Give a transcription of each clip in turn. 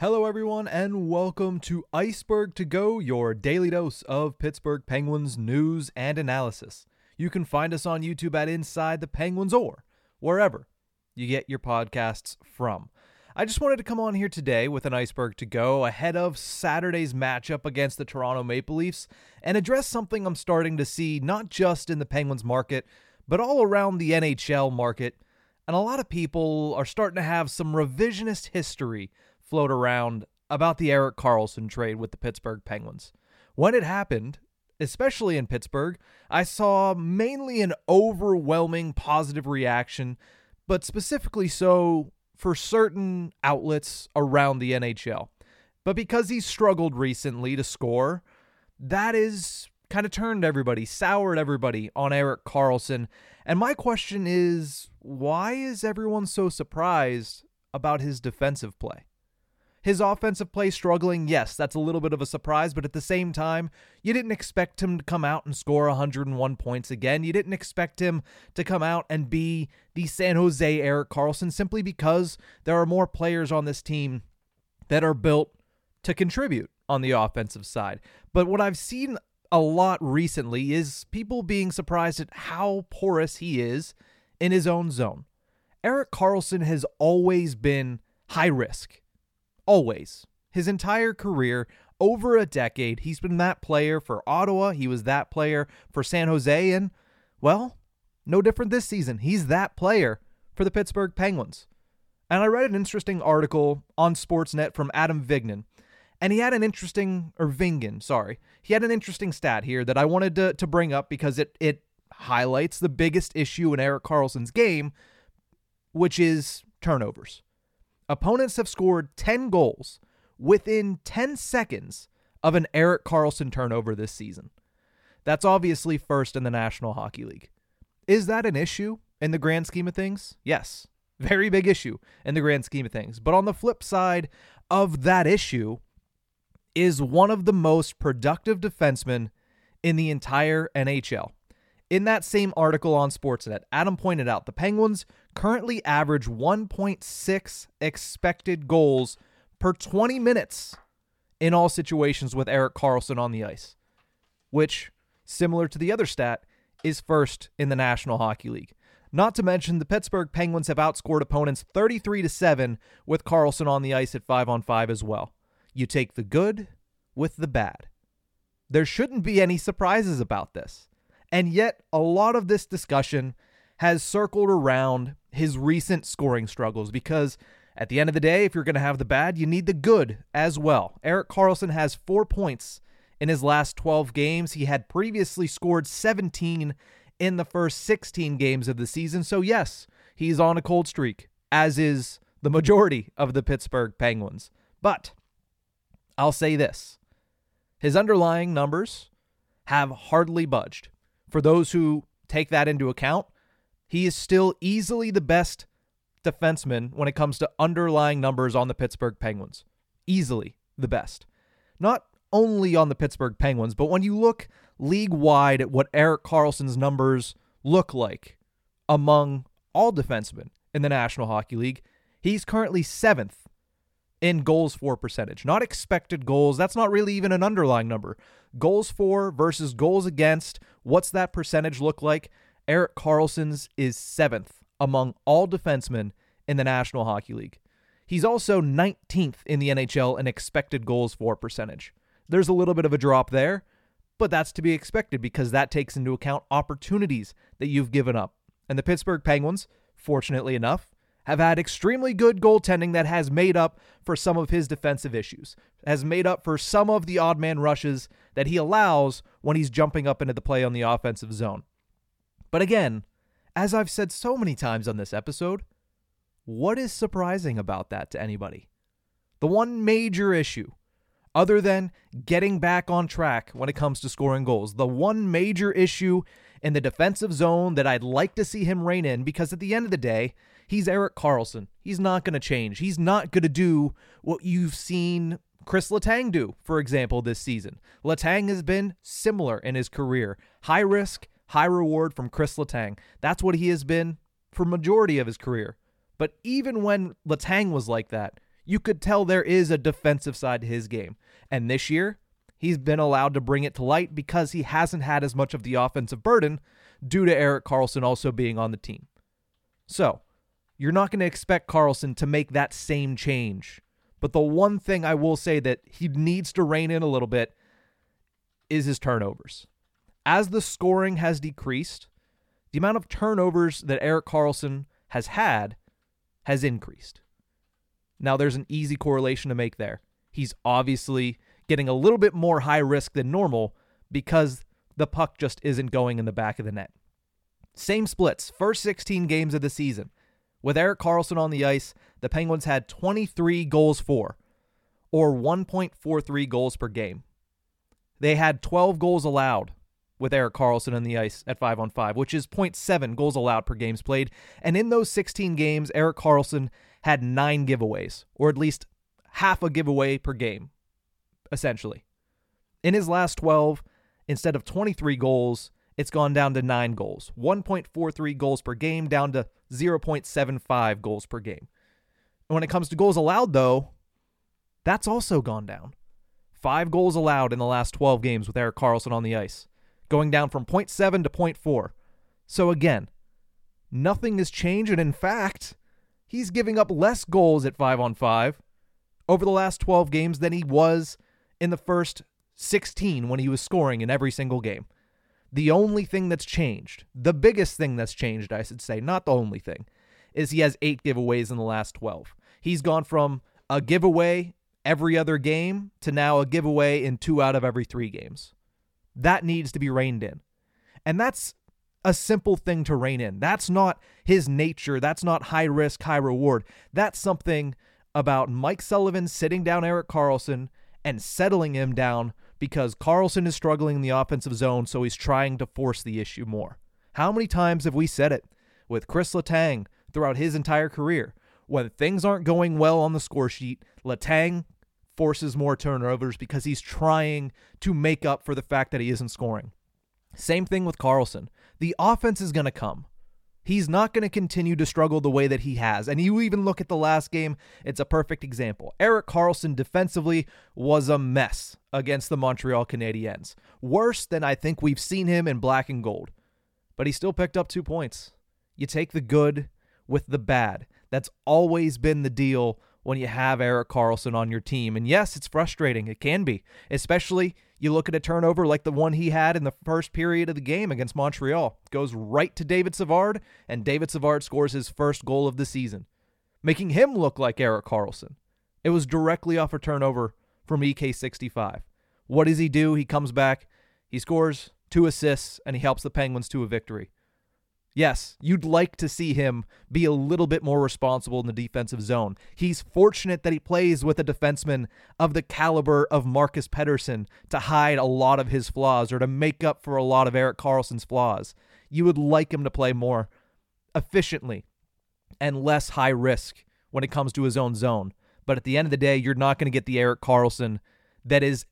Hello everyone and welcome to Iceberg to Go, your daily dose of Pittsburgh Penguins news and analysis. You can find us on YouTube at Inside the Penguins or wherever you get your podcasts from. I just wanted to come on here today with an Iceberg to Go ahead of Saturday's matchup against the Toronto Maple Leafs and address something I'm starting to see not just in the Penguins market, but all around the NHL market. And a lot of people are starting to have some revisionist history float around about the Erik Karlsson trade with the Pittsburgh Penguins. When it happened, especially in Pittsburgh, I saw mainly an overwhelming positive reaction, but specifically so for certain outlets around the NHL. But because he struggled recently to score, that is kind of turned everybody, soured everybody on Erik Karlsson. And my question is, why is everyone so surprised about his defensive play? His offensive play struggling, yes, that's a little bit of a surprise, but at the same time, you didn't expect him to come out and score 101 points again. You didn't expect him to come out and be the San Jose Erik Karlsson simply because there are more players on this team that are built to contribute on the offensive side. But what I've seen a lot recently is people being surprised at how porous he is in his own zone. Erik Karlsson has always been high risk. Always. His entire career, over a decade, he's been that player for Ottawa. He was that player for San Jose. And, well, no different this season. He's that player for the Pittsburgh Penguins. And I read an interesting article on Sportsnet from Adam Vingan. And he had an interesting, or Vingan, sorry. He had an interesting stat here that I wanted to bring up because it highlights the biggest issue in Erik Karlsson's game, which is turnovers. Opponents have scored 10 goals within 10 seconds of an Erik Karlsson turnover this season. That's obviously first in the National Hockey League. Is that an issue in the grand scheme of things? Yes, very big issue in the grand scheme of things. But on the flip side of that issue is one of the most productive defensemen in the entire NHL. In that same article on Sportsnet, Adam pointed out the Penguins currently average 1.6 expected goals per 20 minutes in all situations with Erik Karlsson on the ice, which, similar to the other stat, is first in the National Hockey League. Not to mention the Pittsburgh Penguins have outscored opponents 33-7 with Karlsson on the ice at 5-on-5 as well. You take the good with the bad. There shouldn't be any surprises about this. And yet, a lot of this discussion has circled around his recent scoring struggles because at the end of the day, if you're going to have the bad, you need the good as well. Erik Karlsson has 4 points in his last 12 games. He had previously scored 17 in the first 16 games of the season. So yes, he's on a cold streak, as is the majority of the Pittsburgh Penguins. But I'll say this, his underlying numbers have hardly budged. For those who take that into account, he is still easily the best defenseman when it comes to underlying numbers on the Pittsburgh Penguins. Easily the best. Not only on the Pittsburgh Penguins, but when you look league-wide at what Erik Karlsson's numbers look like among all defensemen in the National Hockey League, he's currently 7th in goals for percentage. Not expected goals. That's not really even an underlying number. Goals for versus goals against. What's that percentage look like? Erik Karlsson's is 7th among all defensemen in the National Hockey League. He's also 19th in the NHL in expected goals for percentage. There's a little bit of a drop there, but that's to be expected because that takes into account opportunities that you've given up. And the Pittsburgh Penguins, fortunately enough, have had extremely good goaltending that has made up for some of his defensive issues, has made up for some of the odd man rushes that he allows when he's jumping up into the play on the offensive zone. But again, as I've said so many times on this episode, what is surprising about that to anybody? The one major issue, other than getting back on track when it comes to scoring goals, the one major issue in the defensive zone that I'd like to see him rein in, because at the end of the day, he's Erik Karlsson. He's not going to change. He's not going to do what you've seen Chris Letang do, for example, this season. Letang has been similar in his career. High risk, high reward from Chris Letang. That's what he has been for majority of his career. But even when Letang was like that, you could tell there is a defensive side to his game. And this year, he's been allowed to bring it to light because he hasn't had as much of the offensive burden due to Erik Karlsson also being on the team. So, you're not going to expect Karlsson to make that same change. But the one thing I will say that he needs to rein in a little bit is his turnovers. As the scoring has decreased, the amount of turnovers that Erik Karlsson has had has increased. Now, there's an easy correlation to make there. He's obviously getting a little bit more high risk than normal because the puck just isn't going in the back of the net. Same splits, first 16 games of the season. With Erik Karlsson on the ice, the Penguins had 23 goals for, or 1.43 goals per game. They had 12 goals allowed with Erik Karlsson on the ice at 5-on-5, which is 0.7 goals allowed per games played. And in those 16 games, Erik Karlsson had 9 giveaways, or at least half a giveaway per game, essentially. In his last 12, instead of 23 goals, it's gone down to 9 goals. 1.43 goals per game, down to 0.75 goals per game. And when it comes to goals allowed, though, that's also gone down. 5 goals allowed in the last 12 games with Erik Karlsson on the ice, going down from 0.7 to 0.4. So again, nothing has changed, and in fact, he's giving up less goals at 5-on-5 over the last 12 games than he was in the first 16 when he was scoring in every single game. The only thing that's changed, the biggest thing that's changed, I should say, not the only thing, is he has 8 giveaways in the last 12. He's gone from a giveaway every other game to now a giveaway in 2 out of every 3 games. That needs to be reined in. And that's a simple thing to rein in. That's not his nature. That's not high risk, high reward. That's something about Mike Sullivan sitting down Erik Karlsson and settling him down because Karlsson is struggling in the offensive zone, so he's trying to force the issue more. How many times have we said it with Chris Letang throughout his entire career? When things aren't going well on the score sheet, Letang forces more turnovers because he's trying to make up for the fact that he isn't scoring. Same thing with Karlsson. The offense is going to come. He's not going to continue to struggle the way that he has. And you even look at the last game, it's a perfect example. Erik Karlsson defensively was a mess against the Montreal Canadiens. Worse than I think we've seen him in black and gold. But he still picked up 2 points. You take the good with the bad. That's always been the deal when you have Erik Karlsson on your team. And yes, it's frustrating. It can be. Especially you look at a turnover like the one he had in the first period of the game against Montreal. It goes right to David Savard, and David Savard scores his first goal of the season, making him look like Erik Karlsson. It was directly off a turnover from EK65. What does he do? He comes back, he scores 2 assists, and he helps the Penguins to a victory. Yes, you'd like to see him be a little bit more responsible in the defensive zone. He's fortunate that he plays with a defenseman of the caliber of Marcus Pettersson to hide a lot of his flaws or to make up for a lot of Erik Karlsson's flaws. You would like him to play more efficiently and less high risk when it comes to his own zone. But at the end of the day, you're not going to get the Erik Karlsson that is,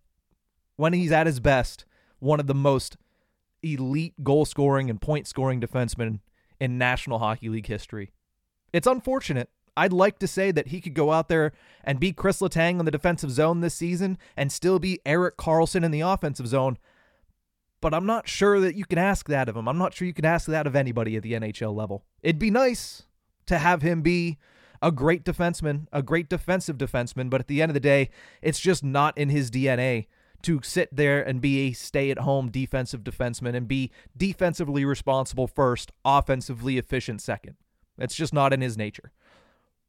when he's at his best, one of the most elite goal-scoring and point-scoring defenseman in National Hockey League history. It's unfortunate. I'd like to say that he could go out there and be Chris Letang in the defensive zone this season and still be Erik Karlsson in the offensive zone, but I'm not sure that you can ask that of him. I'm not sure you can ask that of anybody at the NHL level. It'd be nice to have him be a great defenseman, a great defensive defenseman, but at the end of the day, it's just not in his DNA to sit there and be a stay-at-home defensive defenseman and be defensively responsible first, offensively efficient second. It's just not in his nature.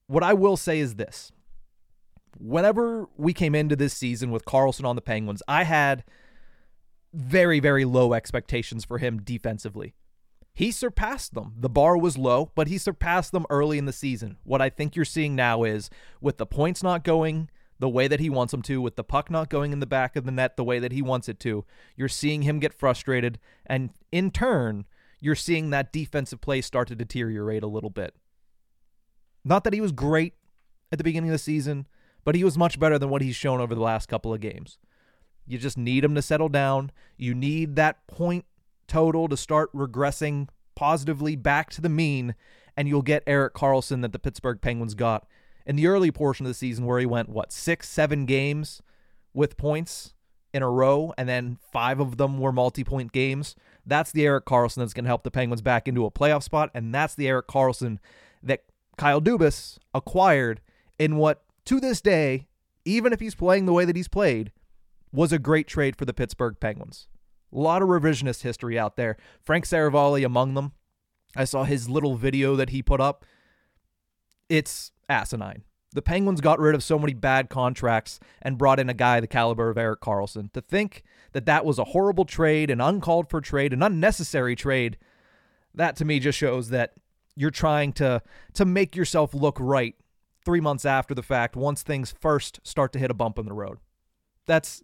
What I will say is this. Whenever we came into this season with Karlsson on the Penguins, I had very, very low expectations for him defensively. He surpassed them. The bar was low, but he surpassed them early in the season. What I think you're seeing now is, with the points not going the way that he wants them to, with the puck not going in the back of the net the way that he wants it to, you're seeing him get frustrated, and in turn, you're seeing that defensive play start to deteriorate a little bit. Not that he was great at the beginning of the season, but he was much better than what he's shown over the last couple of games. You just need him to settle down. You need that point total to start regressing positively back to the mean, and you'll get Erik Karlsson that the Pittsburgh Penguins got in the early portion of the season, where he went, 6-7 games with points in a row, and then 5 of them were multi-point games. That's the Erik Karlsson that's going to help the Penguins back into a playoff spot, and that's the Erik Karlsson that Kyle Dubas acquired in what, to this day, even if he's playing the way that he's played, was a great trade for the Pittsburgh Penguins. A lot of revisionist history out there. Frank Seravalli among them. I saw his little video that he put up. It's asinine. The Penguins got rid of so many bad contracts and brought in a guy the caliber of Erik Karlsson. To think that that was a horrible trade, an uncalled for trade, an unnecessary trade, that to me just shows that you're trying to make yourself look right 3 months after the fact, once things first start to hit a bump in the road. That's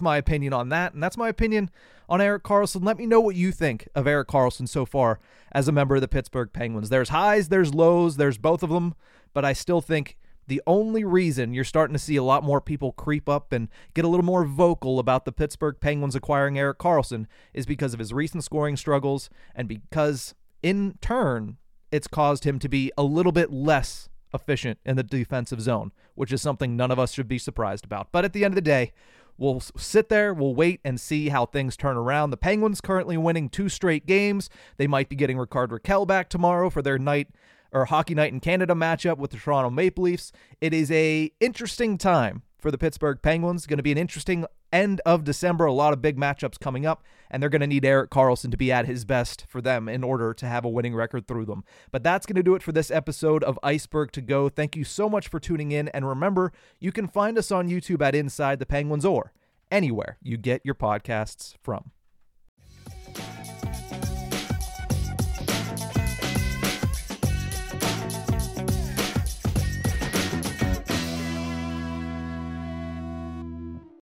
my opinion on that, and that's my opinion on Erik Karlsson. Let me know what you think of Erik Karlsson so far as a member of the Pittsburgh Penguins. There's highs, there's lows, there's both of them, but I still think the only reason you're starting to see a lot more people creep up and get a little more vocal about the Pittsburgh Penguins acquiring Erik Karlsson is because of his recent scoring struggles, and because, in turn, it's caused him to be a little bit less efficient in the defensive zone, which is something none of us should be surprised about. But at the end of the day, we'll sit there, we'll wait and see how things turn around. The Penguins currently winning 2 straight games. They might be getting Ricard Raquel back tomorrow for their night or Hockey Night in Canada matchup with the Toronto Maple Leafs. It is a interesting time for the Pittsburgh Penguins. It's going to be an interesting end of December. A lot of big matchups coming up, and they're going to need Erik Karlsson to be at his best for them in order to have a winning record through them. But that's going to do it for this episode of Iceberg to Go. Thank you so much for tuning in, and remember, you can find us on YouTube at Inside the Penguins or anywhere you get your podcasts from.